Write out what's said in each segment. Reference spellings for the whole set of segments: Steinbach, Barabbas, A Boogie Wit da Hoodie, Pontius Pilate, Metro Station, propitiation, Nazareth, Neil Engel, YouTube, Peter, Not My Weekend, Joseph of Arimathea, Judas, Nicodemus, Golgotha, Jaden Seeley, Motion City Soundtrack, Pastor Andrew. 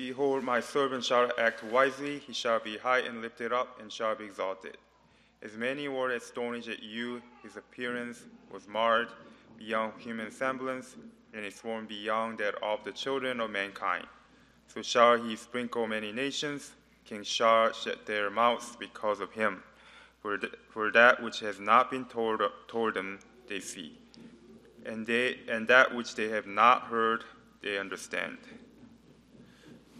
Behold, my servant shall act wisely. He shall be high and lifted up and shall be exalted. As many were astonished at you, his appearance was marred beyond human semblance, and is formed beyond that of the children of mankind. So shall he sprinkle many nations. Kings shall shut their mouths because of him. For that which has not been told them, they see. And that which they have not heard, they understand.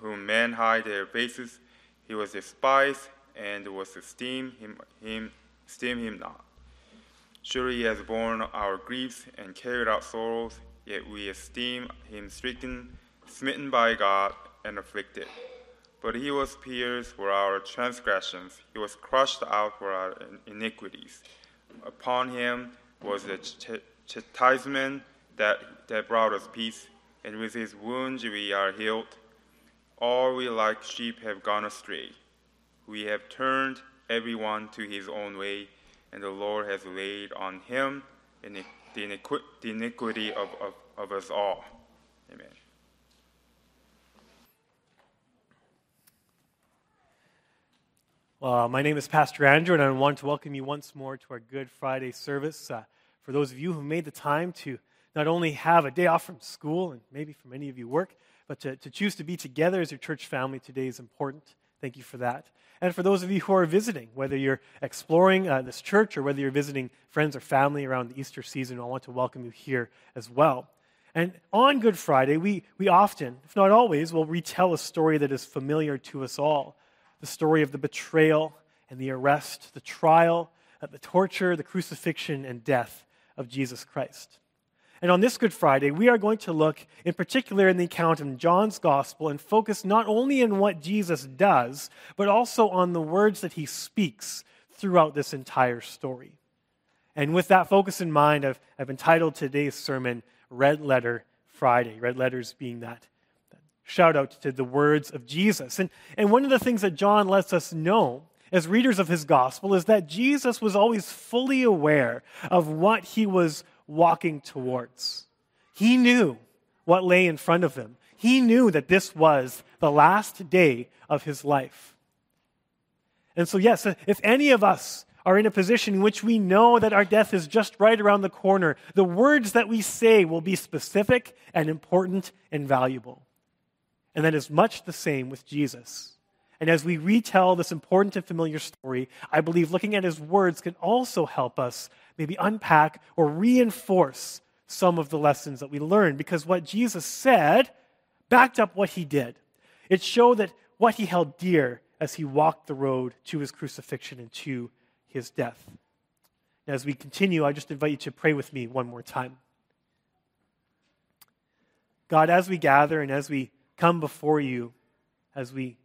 whom men hide their faces, he was despised, and was esteem him not. Surely he has borne our griefs and carried our sorrows, yet we esteem him stricken, smitten by God, and afflicted. But he was pierced for our transgressions, he was crushed out for our iniquities. Upon him was the chastisement that brought us peace, and with his wounds we are healed. All we like sheep have gone astray. We have turned everyone to his own way, and the Lord has laid on him the iniquity of us all. Amen. Well, my name is Pastor Andrew, and I want to welcome you once more to our Good Friday service. For those of you who made the time to not only have a day off from school, and maybe for many of you work, but to choose to be together as your church family today is important. Thank you for that. And for those of you who are visiting, whether you're exploring this church or whether you're visiting friends or family around the Easter season, I want to welcome you here as well. And on Good Friday, we often, if not always, will retell a story that is familiar to us all. The story of the betrayal and the arrest, the trial, the torture, the crucifixion and death of Jesus Christ. And on this Good Friday, we are going to look in particular in the account in John's Gospel and focus not only on what Jesus does, but also on the words that he speaks throughout this entire story. And with that focus in mind, I've entitled today's sermon, Red Letter Friday. Red letters being that shout out to the words of Jesus. And one of the things that John lets us know as readers of his Gospel is that Jesus was always fully aware of what he was walking towards. He knew what lay in front of him. He knew that this was the last day of his life. And so yes, if any of us are in a position in which we know that our death is just right around the corner, the words that we say will be specific and important and valuable. And that is much the same with Jesus. And as we retell this important and familiar story, I believe looking at his words can also help us maybe unpack or reinforce some of the lessons that we learned, because what Jesus said backed up what he did. It showed that what he held dear as he walked the road to his crucifixion and to his death. And as we continue, I just invite you to pray with me one more time. God, as we gather and as we come before you, as we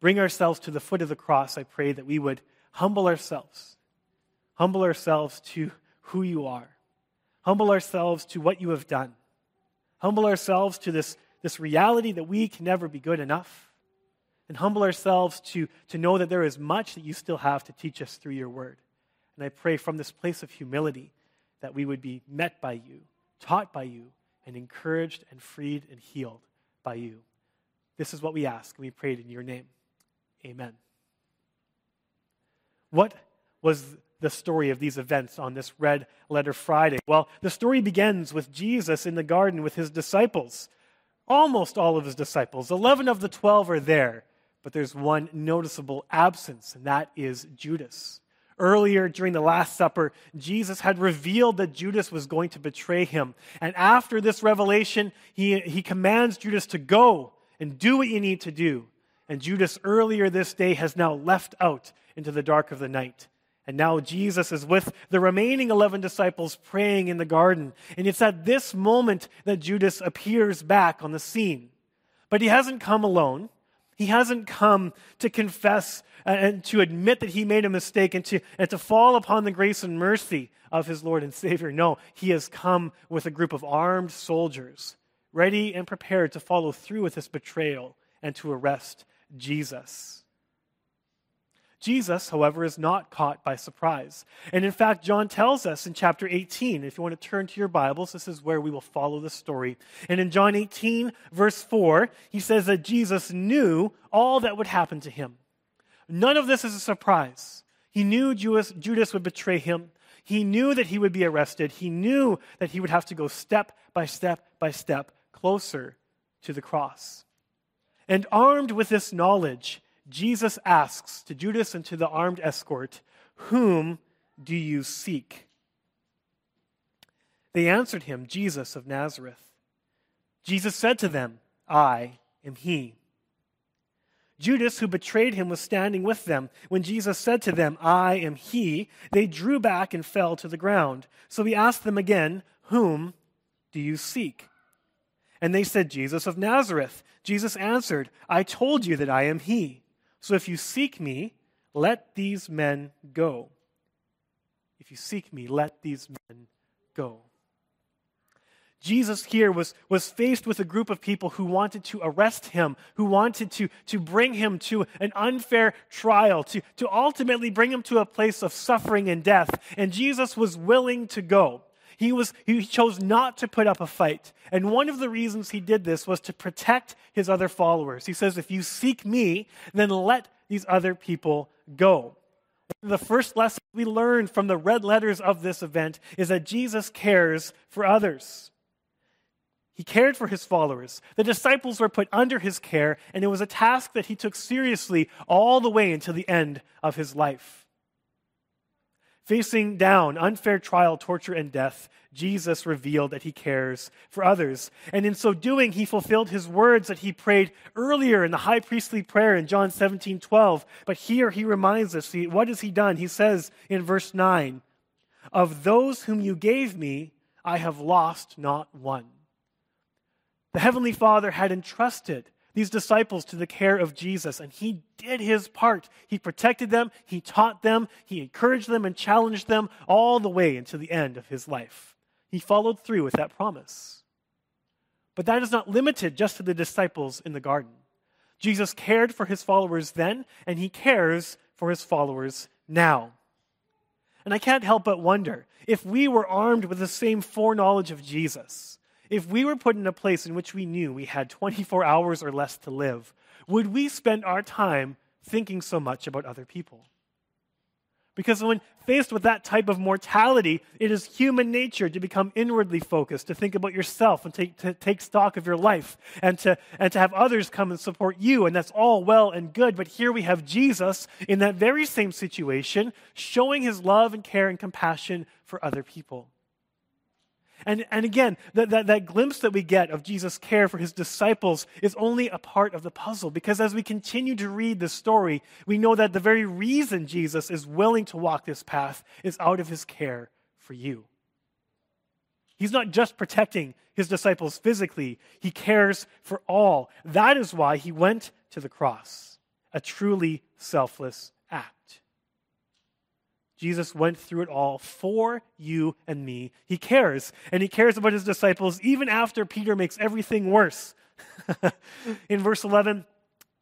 bring ourselves to the foot of the cross, I pray that we would humble ourselves to who you are, humble ourselves to what you have done, humble ourselves to this reality that we can never be good enough, and humble ourselves to know that there is much that you still have to teach us through your word. And I pray from this place of humility that we would be met by you, taught by you, and encouraged and freed and healed by you. This is what we ask, and we pray it in your name. Amen. What was the story of these events on this Red Letter Friday? Well, the story begins with Jesus in the garden with his disciples. Almost all of his disciples, 11 of the 12 are there, but there's one noticeable absence, and that is Judas. Earlier during the Last Supper, Jesus had revealed that Judas was going to betray him. And after this revelation, he commands Judas to go and do what you need to do. And Judas earlier this day has now left out into the dark of the night. And now Jesus is with the remaining 11 disciples praying in the garden. And it's at this moment that Judas appears back on the scene. But he hasn't come alone. He hasn't come to confess and to admit that he made a mistake and to fall upon the grace and mercy of his Lord and Savior. No, he has come with a group of armed soldiers, ready and prepared to follow through with this betrayal and to arrest Jesus. Jesus, however, is not caught by surprise. And in fact, John tells us in chapter 18, if you want to turn to your Bibles, this is where we will follow the story. And in John 18, verse 4, he says that Jesus knew all that would happen to him. None of this is a surprise. He knew Judas would betray him. He knew that he would be arrested. He knew that he would have to go step by step by step closer to the cross. And armed with this knowledge, Jesus asks to Judas and to the armed escort, "Whom do you seek?" They answered him, "Jesus of Nazareth." Jesus said to them, "I am he." Judas, who betrayed him, was standing with them. When Jesus said to them, "I am he," they drew back and fell to the ground. So he asked them again, "Whom do you seek?" And they said, "Jesus of Nazareth." Jesus answered, "I told you that I am he. So if you seek me, let these men go." If you seek me, let these men go. Jesus here was faced with a group of people who wanted to arrest him, who wanted to bring him to an unfair trial, to ultimately bring him to a place of suffering and death. And Jesus was willing to go. He chose not to put up a fight. And one of the reasons he did this was to protect his other followers. He says, if you seek me, then let these other people go. The first lesson we learned from the red letters of this event is that Jesus cares for others. He cared for his followers. The disciples were put under his care, and it was a task that he took seriously all the way until the end of his life. Facing down unfair trial, torture, and death, Jesus revealed that he cares for others. And in so doing, he fulfilled his words that he prayed earlier in the high priestly prayer in John 17:12. But here he reminds us, what has he done? He says in verse 9, "Of those whom you gave me, I have lost not one." The Heavenly Father had entrusted these disciples to the care of Jesus, and he did his part. He protected them, he taught them, he encouraged them and challenged them all the way until the end of his life. He followed through with that promise. But that is not limited just to the disciples in the garden. Jesus cared for his followers then, and he cares for his followers now. And I can't help but wonder, if we were armed with the same foreknowledge of Jesus, if we were put in a place in which we knew we had 24 hours or less to live, would we spend our time thinking so much about other people? Because when faced with that type of mortality, it is human nature to become inwardly focused, to think about yourself and to take stock of your life and to have others come and support you, and that's all well and good. But here we have Jesus in that very same situation, showing his love and care and compassion for other people. And again, that glimpse that we get of Jesus' care for his disciples is only a part of the puzzle, because as we continue to read the story, we know that the very reason Jesus is willing to walk this path is out of his care for you. He's not just protecting his disciples physically, he cares for all. That is why he went to the cross, a truly selfless act. Jesus went through it all for you and me. He cares, and he cares about his disciples even after Peter makes everything worse. In verse 11,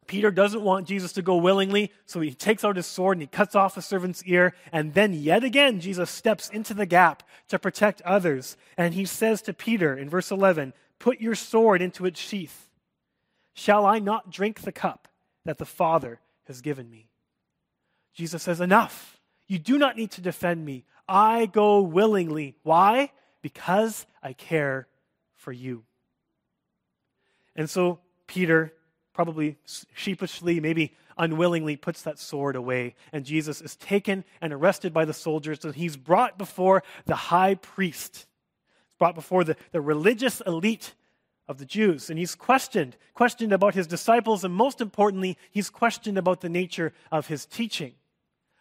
Peter doesn't want Jesus to go willingly, so he takes out his sword and he cuts off a servant's ear, and then yet again, Jesus steps into the gap to protect others, and he says to Peter in verse 11, "Put your sword into its sheath. Shall I not drink the cup that the Father has given me?" Jesus says, "Enough. You do not need to defend me. I go willingly." Why? Because I care for you. And so Peter, probably sheepishly, maybe unwillingly, puts that sword away. And Jesus is taken and arrested by the soldiers. And he's brought before the high priest. He's brought before the religious elite of the Jews. And he's questioned about his disciples. And most importantly, he's questioned about the nature of his teaching,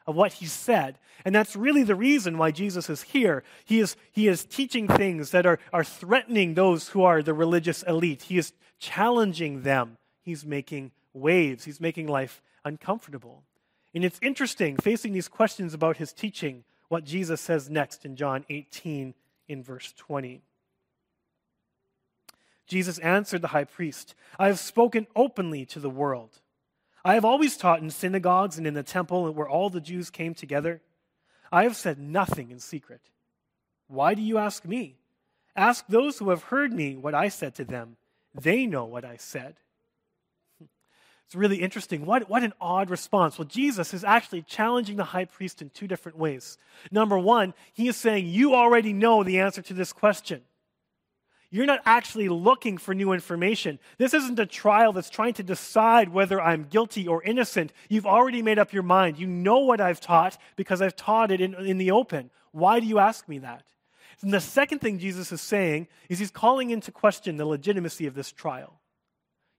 of what he said. And that's really the reason why Jesus is here. He is teaching things that are threatening those who are the religious elite. He is challenging them. He's making waves. He's making life uncomfortable. And it's interesting, facing these questions about his teaching, what Jesus says next in John 18 in verse 20. Jesus answered the high priest, "I have spoken openly to the world. I have always taught in synagogues and in the temple where all the Jews came together. I have said nothing in secret. Why do you ask me? Ask those who have heard me what I said to them. They know what I said." It's really interesting. What an odd response. Well, Jesus is actually challenging the high priest in two different ways. Number one, he is saying, you already know the answer to this question. You're not actually looking for new information. This isn't a trial that's trying to decide whether I'm guilty or innocent. You've already made up your mind. You know what I've taught because I've taught it in the open. Why do you ask me that? And the second thing Jesus is saying is he's calling into question the legitimacy of this trial.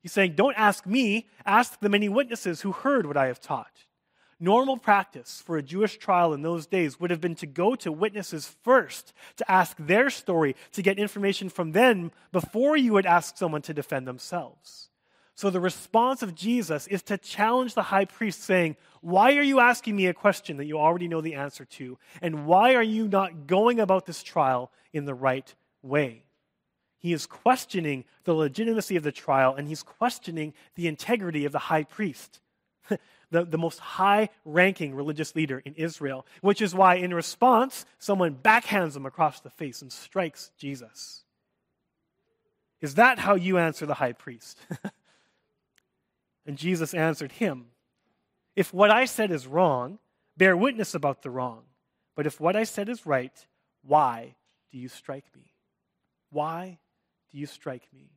He's saying, don't ask me, ask the many witnesses who heard what I have taught. Normal practice for a Jewish trial in those days would have been to go to witnesses first, to ask their story, to get information from them before you would ask someone to defend themselves. So the response of Jesus is to challenge the high priest saying, why are you asking me a question that you already know the answer to? And why are you not going about this trial in the right way? He is questioning the legitimacy of the trial, and he's questioning the integrity of the high priest. The most high-ranking religious leader in Israel, which is why in response, someone backhands him across the face and strikes Jesus. Is that how you answer the high priest? And Jesus answered him, if what I said is wrong, bear witness about the wrong. But if what I said is right, why do you strike me? Why do you strike me?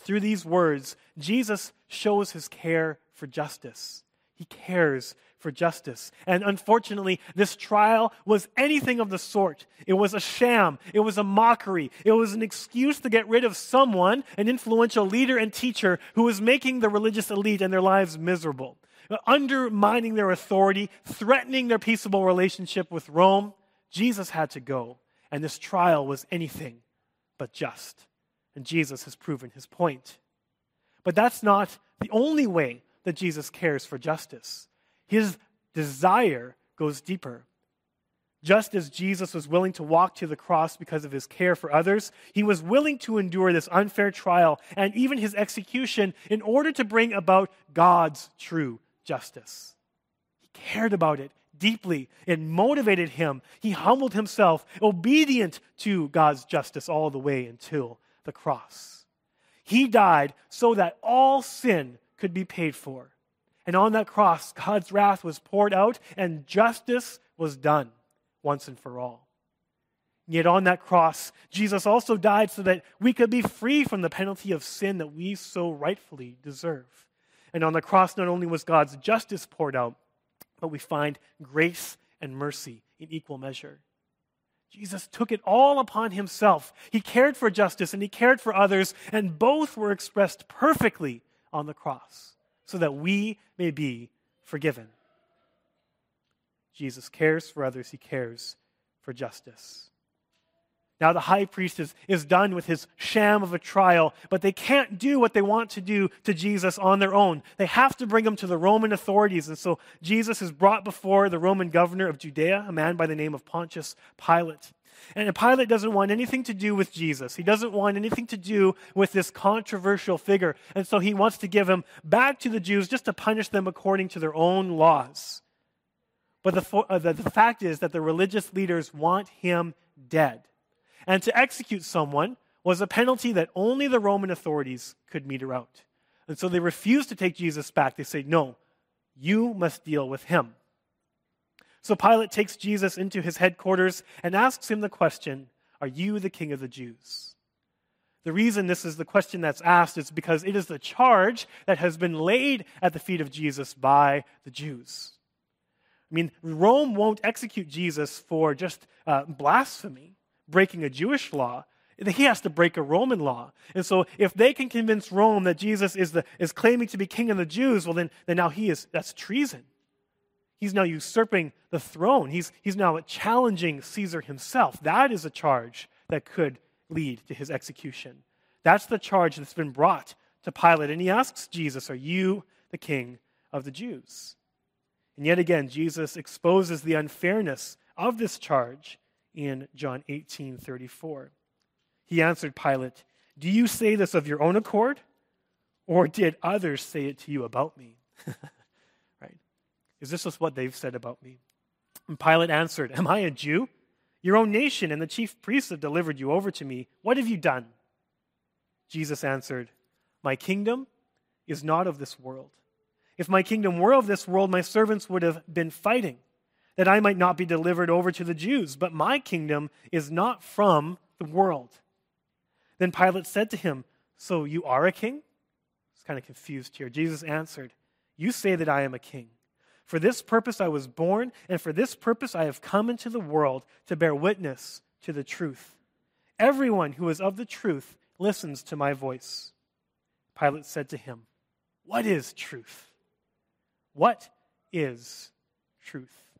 Through these words, Jesus shows his care for justice. He cares for justice. And unfortunately, this trial was anything of the sort. It was a sham. It was a mockery. It was an excuse to get rid of someone, an influential leader and teacher, who was making the religious elite and their lives miserable, undermining their authority, threatening their peaceable relationship with Rome. Jesus had to go, and this trial was anything but just. And Jesus has proven his point. But that's not the only way that Jesus cares for justice. His desire goes deeper. Just as Jesus was willing to walk to the cross because of his care for others, he was willing to endure this unfair trial and even his execution in order to bring about God's true justice. He cared about it deeply. It motivated him. He humbled himself, obedient to God's justice all the way until the cross. He died so that all sin could be paid for. And on that cross, God's wrath was poured out and justice was done once and for all. Yet on that cross, Jesus also died so that we could be free from the penalty of sin that we so rightfully deserve. And on the cross, not only was God's justice poured out, but we find grace and mercy in equal measure. Jesus took it all upon himself. He cared for justice and he cared for others, and both were expressed perfectly on the cross so that we may be forgiven. Jesus cares for others. He cares for justice. Now the high priest is done with his sham of a trial, but they can't do what they want to do to Jesus on their own. They have to bring him to the Roman authorities. And so Jesus is brought before the Roman governor of Judea, a man by the name of Pontius Pilate. And Pilate doesn't want anything to do with Jesus. He doesn't want anything to do with this controversial figure. And so he wants to give him back to the Jews just to punish them according to their own laws. But the fact is that the religious leaders want him dead. And to execute someone was a penalty that only the Roman authorities could meter out. And so they refused to take Jesus back. They say, no, you must deal with him. So Pilate takes Jesus into his headquarters and asks him the question, are you the king of the Jews? The reason this is the question that's asked is because it is the charge that has been laid at the feet of Jesus by the Jews. I mean, Rome won't execute Jesus for just blasphemy, breaking a Jewish law. He has to break a Roman law. And so if they can convince Rome that Jesus is claiming to be king of the Jews, well, then now that's treason. He's now usurping the throne. He's now challenging Caesar himself. That is a charge that could lead to his execution. That's the charge that's been brought to Pilate, and he asks Jesus, "Are you the king of the Jews?" And yet again, Jesus exposes the unfairness of this charge in John 18:34. He answered Pilate, "Do you say this of your own accord, or did others say it to you about me?" Right? Is this just what they've said about me? And Pilate answered, "Am I a Jew? Your own nation and the chief priests have delivered you over to me. What have you done?" Jesus answered, "My kingdom is not of this world. If my kingdom were of this world, my servants would have been fighting, that I might not be delivered over to the Jews. But my kingdom is not from the world." Then Pilate said to him, "So you are a king?" It's kind of confused here. Jesus answered, "You say that I am a king. For this purpose I was born, and for this purpose I have come into the world, to bear witness to the truth. Everyone who is of the truth listens to my voice." Pilate said to him, "What is truth? What is truth?"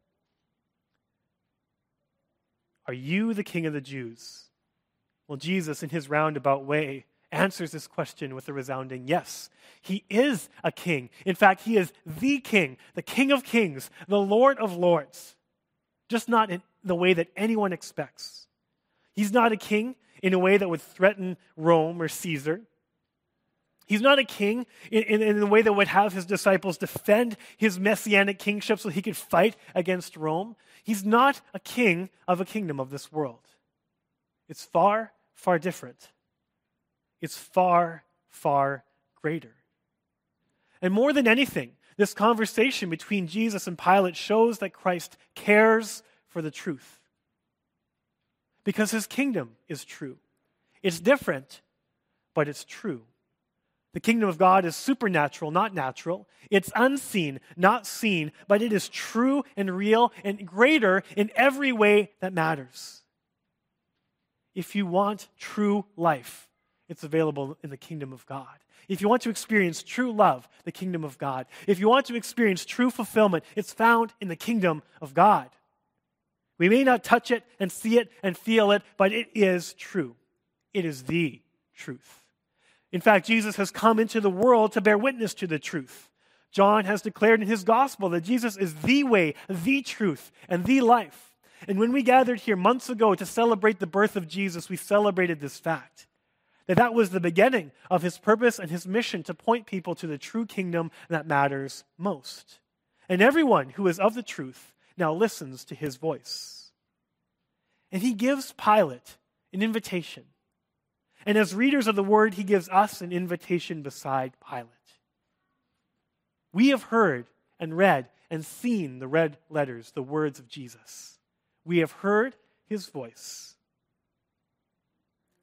Are you the king of the Jews? Well, Jesus, in his roundabout way, answers this question with a resounding yes. He is a king. In fact, he is the King of Kings, the Lord of Lords, just not in the way that anyone expects. He's not a king in a way that would threaten Rome or Caesar. He's not a king in the way that would have his disciples defend his messianic kingship so he could fight against Rome. He's not a king of a kingdom of this world. It's far, far different. It's far, far greater. And more than anything, this conversation between Jesus and Pilate shows that Christ cares for the truth, because his kingdom is true. It's different, but it's true. The kingdom of God is supernatural, not natural. It's unseen, not seen, but it is true and real and greater in every way that matters. If you want true life, it's available in the kingdom of God. If you want to experience true love, the kingdom of God. If you want to experience true fulfillment, it's found in the kingdom of God. We may not touch it and see it and feel it, but it is true. It is the truth. In fact, Jesus has come into the world to bear witness to the truth. John has declared in his gospel that Jesus is the way, the truth, and the life. And when we gathered here months ago to celebrate the birth of Jesus, we celebrated this fact. That was the beginning of his purpose and his mission to point people to the true kingdom that matters most. And everyone who is of the truth now listens to his voice. And he gives Pilate an invitation. And as readers of the word, he gives us an invitation beside Pilate. We have heard and read and seen the red letters, the words of Jesus. We have heard his voice.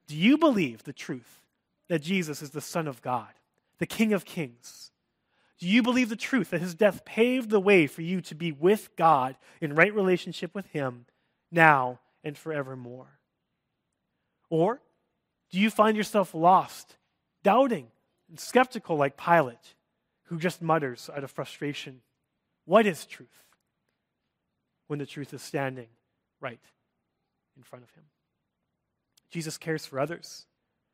Do you believe the truth that Jesus is the Son of God, the King of Kings? Do you believe the truth that his death paved the way for you to be with God in right relationship with him now and forevermore? Or do you find yourself lost, doubting, and skeptical like Pilate, who just mutters out of frustration, "What is truth?" when the truth is standing right in front of him? Jesus cares for others.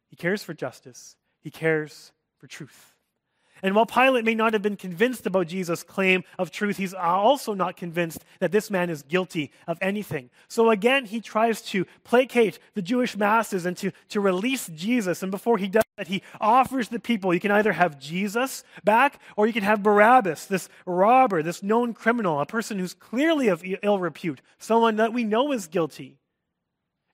He cares for justice. He cares for truth. And while Pilate may not have been convinced about Jesus' claim of truth, he's also not convinced that this man is guilty of anything. So again, he tries to placate the Jewish masses and to release Jesus. And before he does that, he offers the people, you can either have Jesus back, or you can have Barabbas, this robber, this known criminal, a person who's clearly of ill repute, someone that we know is guilty.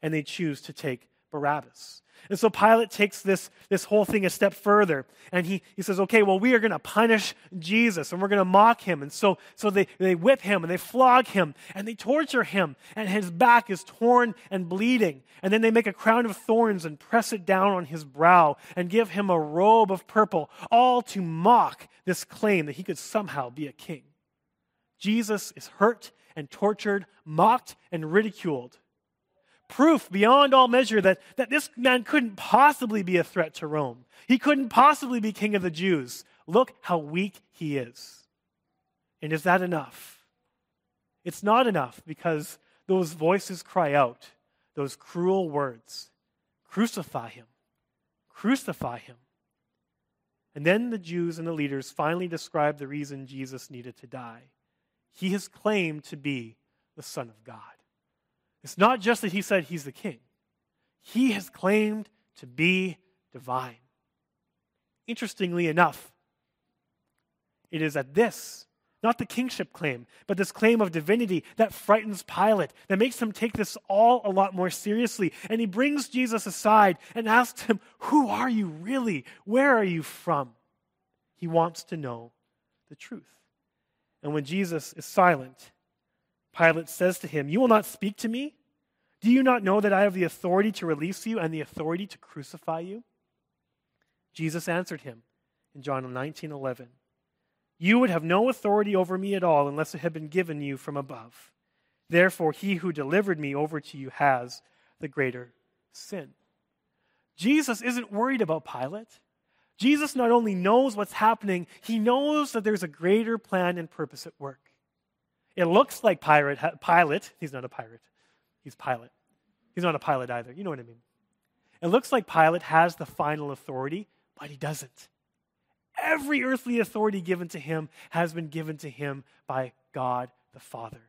And they choose to take Barabbas. And so Pilate takes this whole thing a step further. And he says, okay, well, we are going to punish Jesus. And we're going to mock him. And so they whip him. And they flog him. And they torture him. And his back is torn and bleeding. And then they make a crown of thorns and press it down on his brow. And give him a robe of purple. All to mock this claim that he could somehow be a king. Jesus is hurt and tortured, mocked and ridiculed. Proof beyond all measure that this man couldn't possibly be a threat to Rome. He couldn't possibly be king of the Jews. Look how weak he is. And is that enough? It's not enough, because those voices cry out those cruel words, "Crucify him, crucify him." And then the Jews and the leaders finally describe the reason Jesus needed to die. He has claimed to be the Son of God. It's not just that he said he's the king. He has claimed to be divine. Interestingly enough, it is at this, not the kingship claim, but this claim of divinity that frightens Pilate, that makes him take this all a lot more seriously. And he brings Jesus aside and asks him, who are you really? Where are you from? He wants to know the truth. And when Jesus is silent, Pilate says to him, you will not speak to me? Do you not know that I have the authority to release you and the authority to crucify you? Jesus answered him in John 19:11. You would have no authority over me at all unless it had been given you from above. Therefore, he who delivered me over to you has the greater sin. Jesus isn't worried about Pilate. Jesus not only knows what's happening, he knows that there's a greater plan and purpose at work. It looks like Pilate, he's not a pirate, he's Pilate. He's not a pilot either, you know what I mean. It looks like Pilate has the final authority, but he doesn't. Every earthly authority given to him has been given to him by God the Father.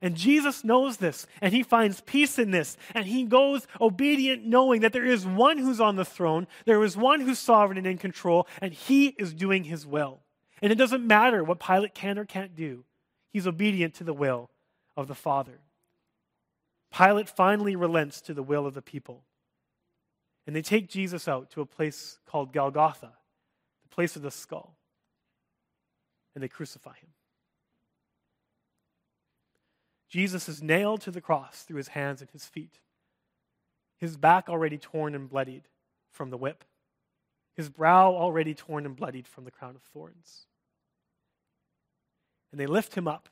And Jesus knows this, and he finds peace in this, and he goes obedient, knowing that there is one who's on the throne, there is one who's sovereign and in control, and he is doing his will. And it doesn't matter what Pilate can or can't do. He's obedient to the will of the Father. Pilate finally relents to the will of the people. And they take Jesus out to a place called Golgotha, place of the skull, and they crucify him. Jesus is nailed to the cross through his hands and his feet, his back already torn and bloodied from the whip, his brow already torn and bloodied from the crown of thorns. And they lift him up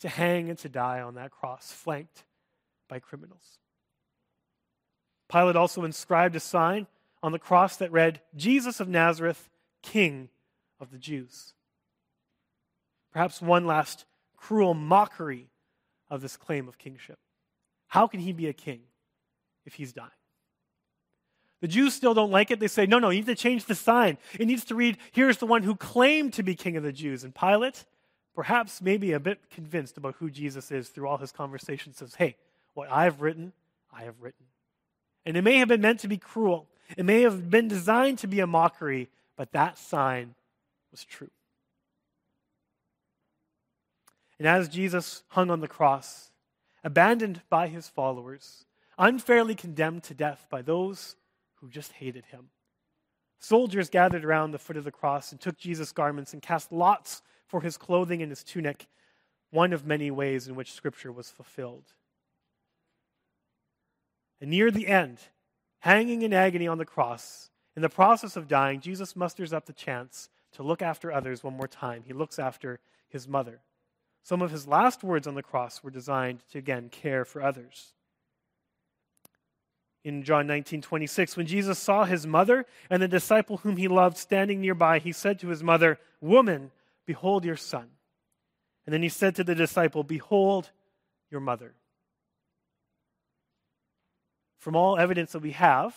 to hang and to die on that cross, flanked by criminals. Pilate also inscribed a sign on the cross that read, Jesus of Nazareth, King of the Jews. Perhaps one last cruel mockery of this claim of kingship. How can he be a king if he's dying? The Jews still don't like it. They say, no, you need to change the sign. It needs to read, here's the one who claimed to be king of the Jews. And Pilate, perhaps maybe a bit convinced about who Jesus is through all his conversations, says, hey, what I've written, I have written. And it may have been meant to be cruel. It may have been designed to be a mockery, but that sign was true. And as Jesus hung on the cross, abandoned by his followers, unfairly condemned to death by those who just hated him, soldiers gathered around the foot of the cross and took Jesus' garments and cast lots for his clothing and his tunic, one of many ways in which Scripture was fulfilled. And near the end, hanging in agony on the cross, in the process of dying, Jesus musters up the chance to look after others one more time. He looks after his mother. Some of his last words on the cross were designed to, again, care for others. In John 19:26, when Jesus saw his mother and the disciple whom he loved standing nearby, he said to his mother, "Woman, behold your son." And then he said to the disciple, "Behold your mother." From all evidence that we have,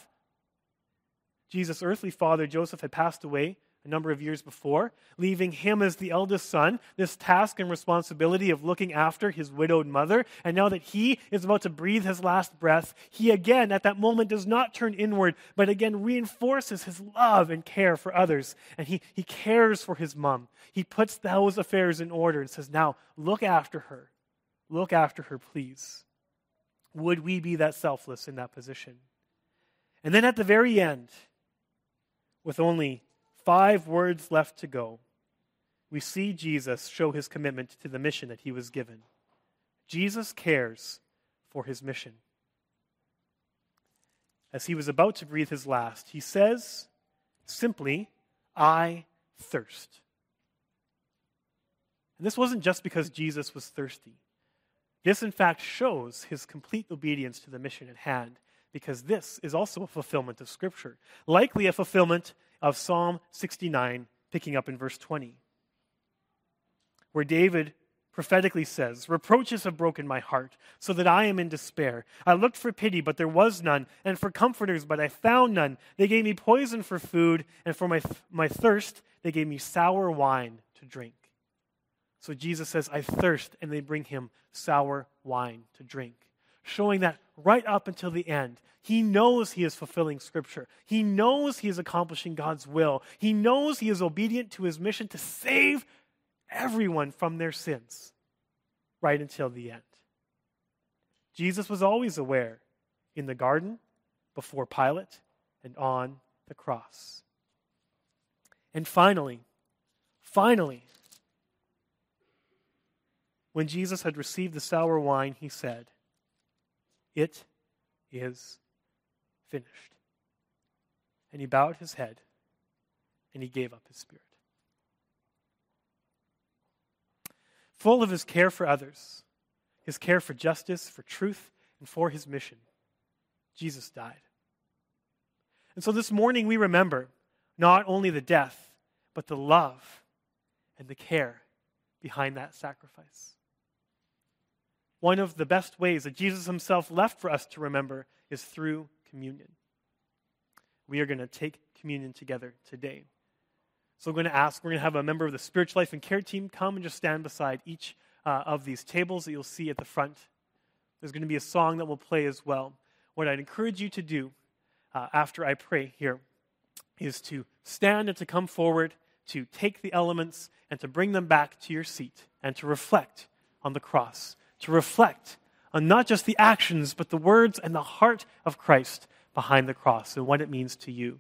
Jesus' earthly father, Joseph, had passed away a number of years before, leaving him as the eldest son this task and responsibility of looking after his widowed mother. And now that he is about to breathe his last breath, he again, at that moment, does not turn inward, but again reinforces his love and care for others. And he cares for his mom. He puts those affairs in order and says, now, look after her. Look after her, please. Would we be that selfless in that position? And then at the very end, with only 5 words left to go, we see Jesus show his commitment to the mission that he was given. Jesus cares for his mission. As he was about to breathe his last, he says simply, "I thirst." And this wasn't just because Jesus was thirsty. This, in fact, shows his complete obedience to the mission at hand, because this is also a fulfillment of Scripture, likely a fulfillment of Psalm 69, picking up in verse 20, where David prophetically says, reproaches have broken my heart, so that I am in despair. I looked for pity, but there was none, and for comforters, but I found none. They gave me poison for food, and for my thirst, they gave me sour wine to drink. So Jesus says, I thirst, and they bring him sour wine to drink, showing that right up until the end, he knows he is fulfilling Scripture. He knows he is accomplishing God's will. He knows he is obedient to his mission to save everyone from their sins, right until the end. Jesus was always aware in the garden, before Pilate, and on the cross. And finally, when Jesus had received the sour wine, he said, "It is finished." And he bowed his head and he gave up his spirit. Full of his care for others, his care for justice, for truth, and for his mission, Jesus died. And so this morning we remember not only the death, but the love and the care behind that sacrifice. One of the best ways that Jesus himself left for us to remember is through communion. We are going to take communion together today. So we're going to have a member of the Spiritual Life and Care team come and just stand beside each of these tables that you'll see at the front. There's going to be a song that will play as well. What I'd encourage you to do after I pray here is to stand and to come forward, to take the elements and to bring them back to your seat and to reflect on the cross, to reflect on not just the actions, but the words and the heart of Christ behind the cross and what it means to you.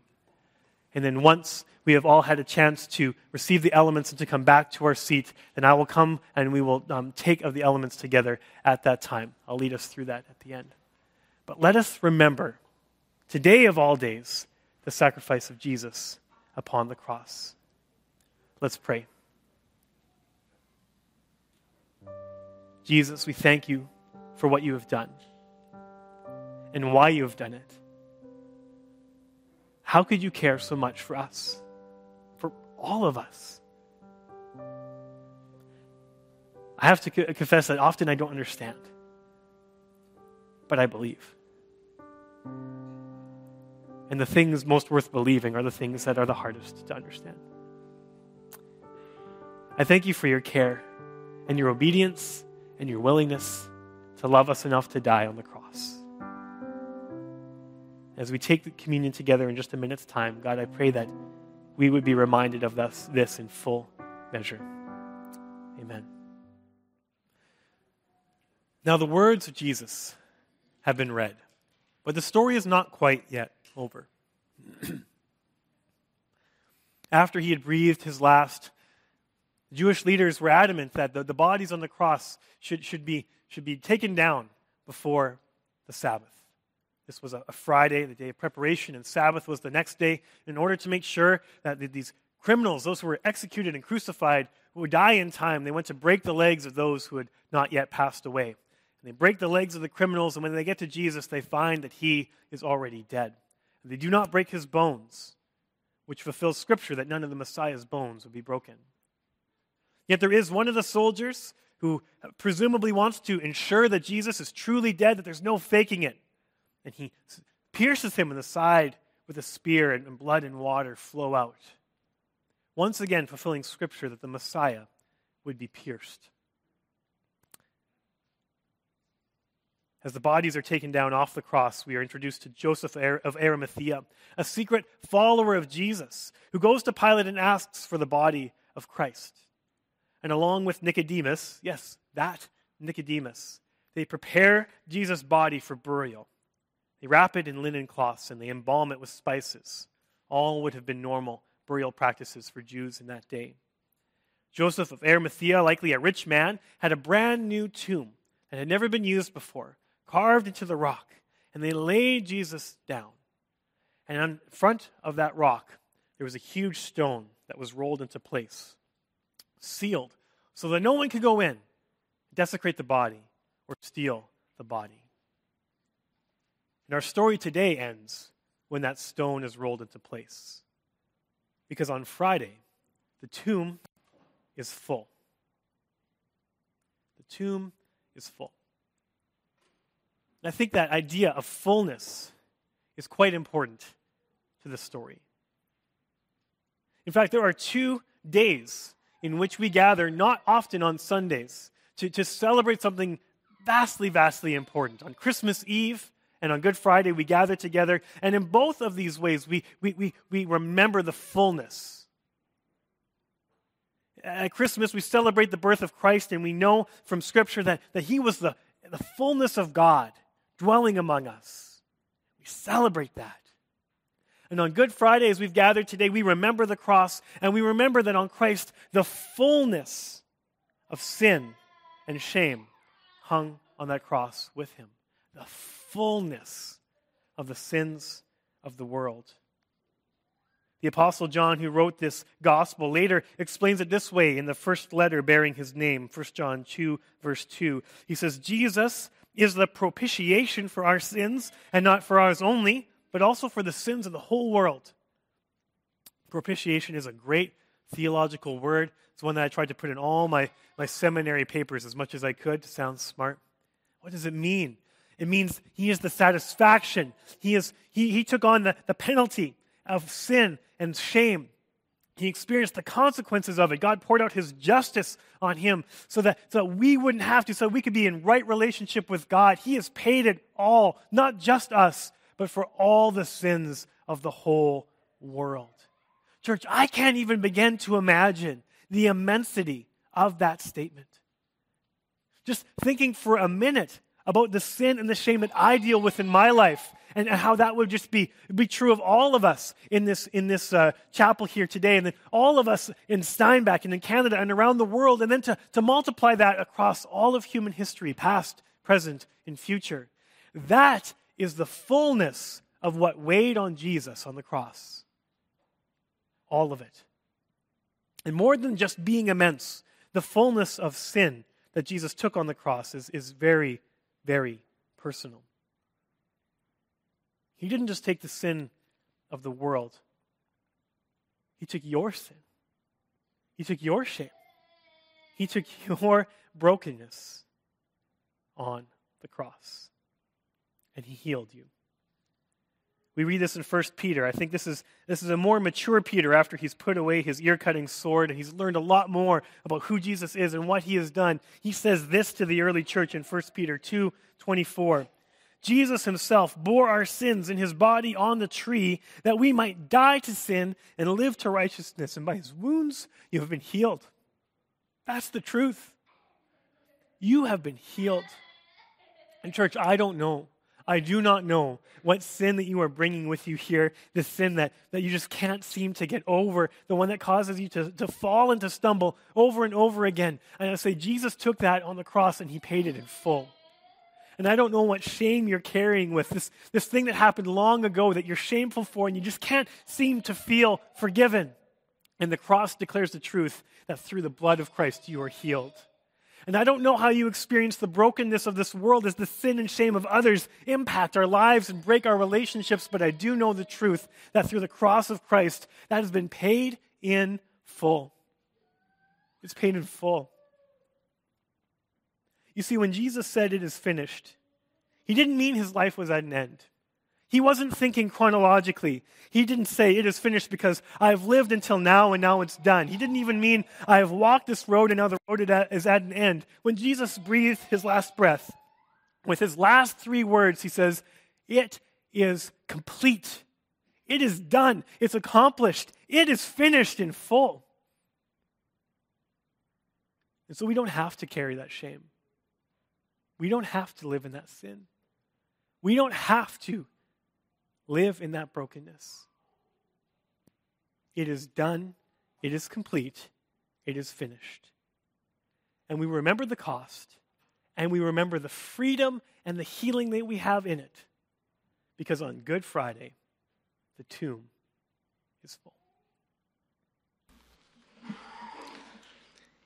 And then once we have all had a chance to receive the elements and to come back to our seat, then I will come and we will take of the elements together at that time. I'll lead us through that at the end. But let us remember, today of all days, the sacrifice of Jesus upon the cross. Let's pray. Jesus, we thank you for what you have done and why you have done it. How could you care so much for us, for all of us? I have to confess that often I don't understand, but I believe. And the things most worth believing are the things that are the hardest to understand. I thank you for your care and your obedience and your willingness to love us enough to die on the cross. As we take the communion together in just a minute's time, God, I pray that we would be reminded of this in full measure. Amen. Now the words of Jesus have been read, but the story is not quite yet over. After he had breathed his last, the Jewish leaders were adamant that the bodies on the cross should be taken down before the Sabbath. This was a Friday, the day of preparation, and Sabbath was the next day, in order to make sure that these criminals, those who were executed and crucified, who would die in time, they went to break the legs of those who had not yet passed away. And they break the legs of the criminals, and when they get to Jesus, they find that he is already dead. And they do not break his bones, which fulfills Scripture that none of the Messiah's bones would be broken. Yet there is one of the soldiers who presumably wants to ensure that Jesus is truly dead, that there's no faking it. And he pierces him in the side with a spear, and blood and water flow out. Once again, fulfilling Scripture that the Messiah would be pierced. As the bodies are taken down off the cross, we are introduced to Joseph of Arimathea, a secret follower of Jesus, who goes to Pilate and asks for the body of Christ. And along with Nicodemus, yes, that Nicodemus, they prepare Jesus' body for burial. They wrap it in linen cloths and they embalm it with spices. All would have been normal burial practices for Jews in that day. Joseph of Arimathea, likely a rich man, had a brand new tomb that had never been used before, carved into the rock, and they laid Jesus down. And in front of that rock, there was a huge stone that was rolled into place, sealed, so that no one could go in, desecrate the body, or steal the body. And our story today ends when that stone is rolled into place. Because on Friday, the tomb is full. tomb is full. And I think that idea of fullness is quite important to this story. In fact, there are 2 days in which we gather, not often on Sundays, to celebrate something vastly, vastly important. On Christmas Eve and on Good Friday, we gather together, and in both of these ways, we remember the fullness. At Christmas, we celebrate the birth of Christ, and we know from Scripture that he was the fullness of God dwelling among us. We celebrate that. And on Good Friday, as we've gathered today, we remember the cross, and we remember that on Christ, the fullness of sin and shame hung on that cross with him. The fullness of the sins of the world. The Apostle John, who wrote this gospel, later explains it this way in the first letter bearing his name, 1 John 2, verse 2. He says, Jesus is the propitiation for our sins, and not for ours only, but also for the sins of the whole world. Propitiation is a great theological word. It's one that I tried to put in all my seminary papers as much as I could to sound smart. What does it mean? It means he is the satisfaction. He took on the penalty of sin and shame. He experienced the consequences of it. God poured out his justice on him so that we wouldn't have to, so we could be in right relationship with God. He has paid it all, not just us, but for all the sins of the whole world. Church, I can't even begin to imagine the immensity of that statement. Just thinking for a minute about the sin and the shame that I deal with in my life, and how that would just be true of all of us in this chapel here today, and then all of us in Steinbach and in Canada and around the world, and then to multiply that across all of human history, past, present, and future. That is the fullness of what weighed on Jesus on the cross. All of it. And more than just being immense, the fullness of sin that Jesus took on the cross is very, very personal. He didn't just take the sin of the world. He took your sin. He took your shame. He took your brokenness on the cross. And he healed you. We read this in 1 Peter. I think this is a more mature Peter after he's put away his ear-cutting sword and he's learned a lot more about who Jesus is and what he has done. He says this to the early church in 1 Peter 2:24. Jesus himself bore our sins in his body on the tree that we might die to sin and live to righteousness. And by his wounds you have been healed. That's the truth. You have been healed. And church, I do not know what sin that you are bringing with you here, the sin that you just can't seem to get over, the one that causes you to fall and to stumble over and over again. And I say Jesus took that on the cross and he paid it in full. And I don't know what shame you're carrying with, this thing that happened long ago that you're shameful for and you just can't seem to feel forgiven. And the cross declares the truth that through the blood of Christ you are healed. And I don't know how you experience the brokenness of this world as the sin and shame of others impact our lives and break our relationships, but I do know the truth that through the cross of Christ, that has been paid in full. It's paid in full. You see, when Jesus said it is finished, he didn't mean his life was at an end. He wasn't thinking chronologically. He didn't say, it is finished because I've lived until now and now it's done. He didn't even mean, I have walked this road and now the road is at an end. When Jesus breathed his last breath, with his last 3 words, he says, it is complete. It is done. It's accomplished. It is finished in full. And so we don't have to carry that shame. We don't have to live in that sin. We don't have to live in that brokenness. It is done. It is complete. It is finished. And we remember the cost, and we remember the freedom and the healing that we have in it, because on Good Friday, the tomb is full.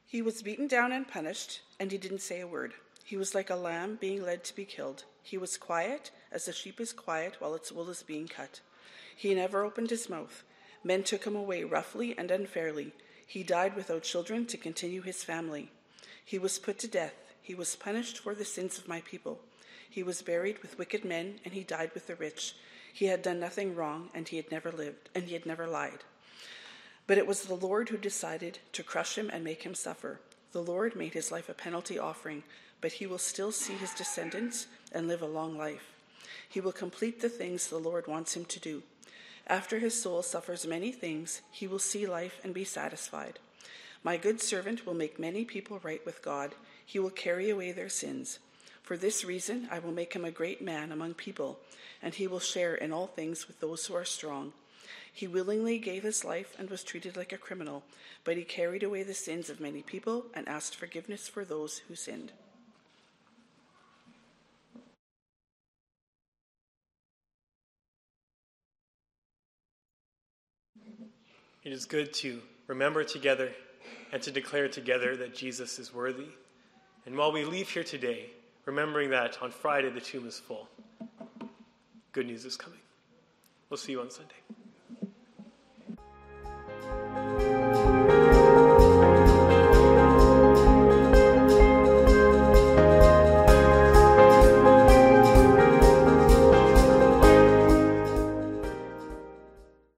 He was beaten down and punished, and he didn't say a word. He was like a lamb being led to be killed. He was quiet, as the sheep is quiet while its wool is being cut. He never opened his mouth. Men took him away roughly and unfairly. He died without children to continue his family. He was put to death. He was punished for the sins of my people. He was buried with wicked men, and he died with the rich. He had done nothing wrong, and he had never lived, and he had never lied. But it was the Lord who decided to crush him and make him suffer. The Lord made his life a penalty offering, but he will still see his descendants and live a long life. He will complete the things the Lord wants him to do. After his soul suffers many things, he will see life and be satisfied. My good servant will make many people right with God. He will carry away their sins. For this reason, I will make him a great man among people, and he will share in all things with those who are strong. He willingly gave his life and was treated like a criminal, but he carried away the sins of many people and asked forgiveness for those who sinned. It is good to remember together and to declare together that Jesus is worthy. And while we leave here today, remembering that on Friday the tomb is full, good news is coming. We'll see you on Sunday.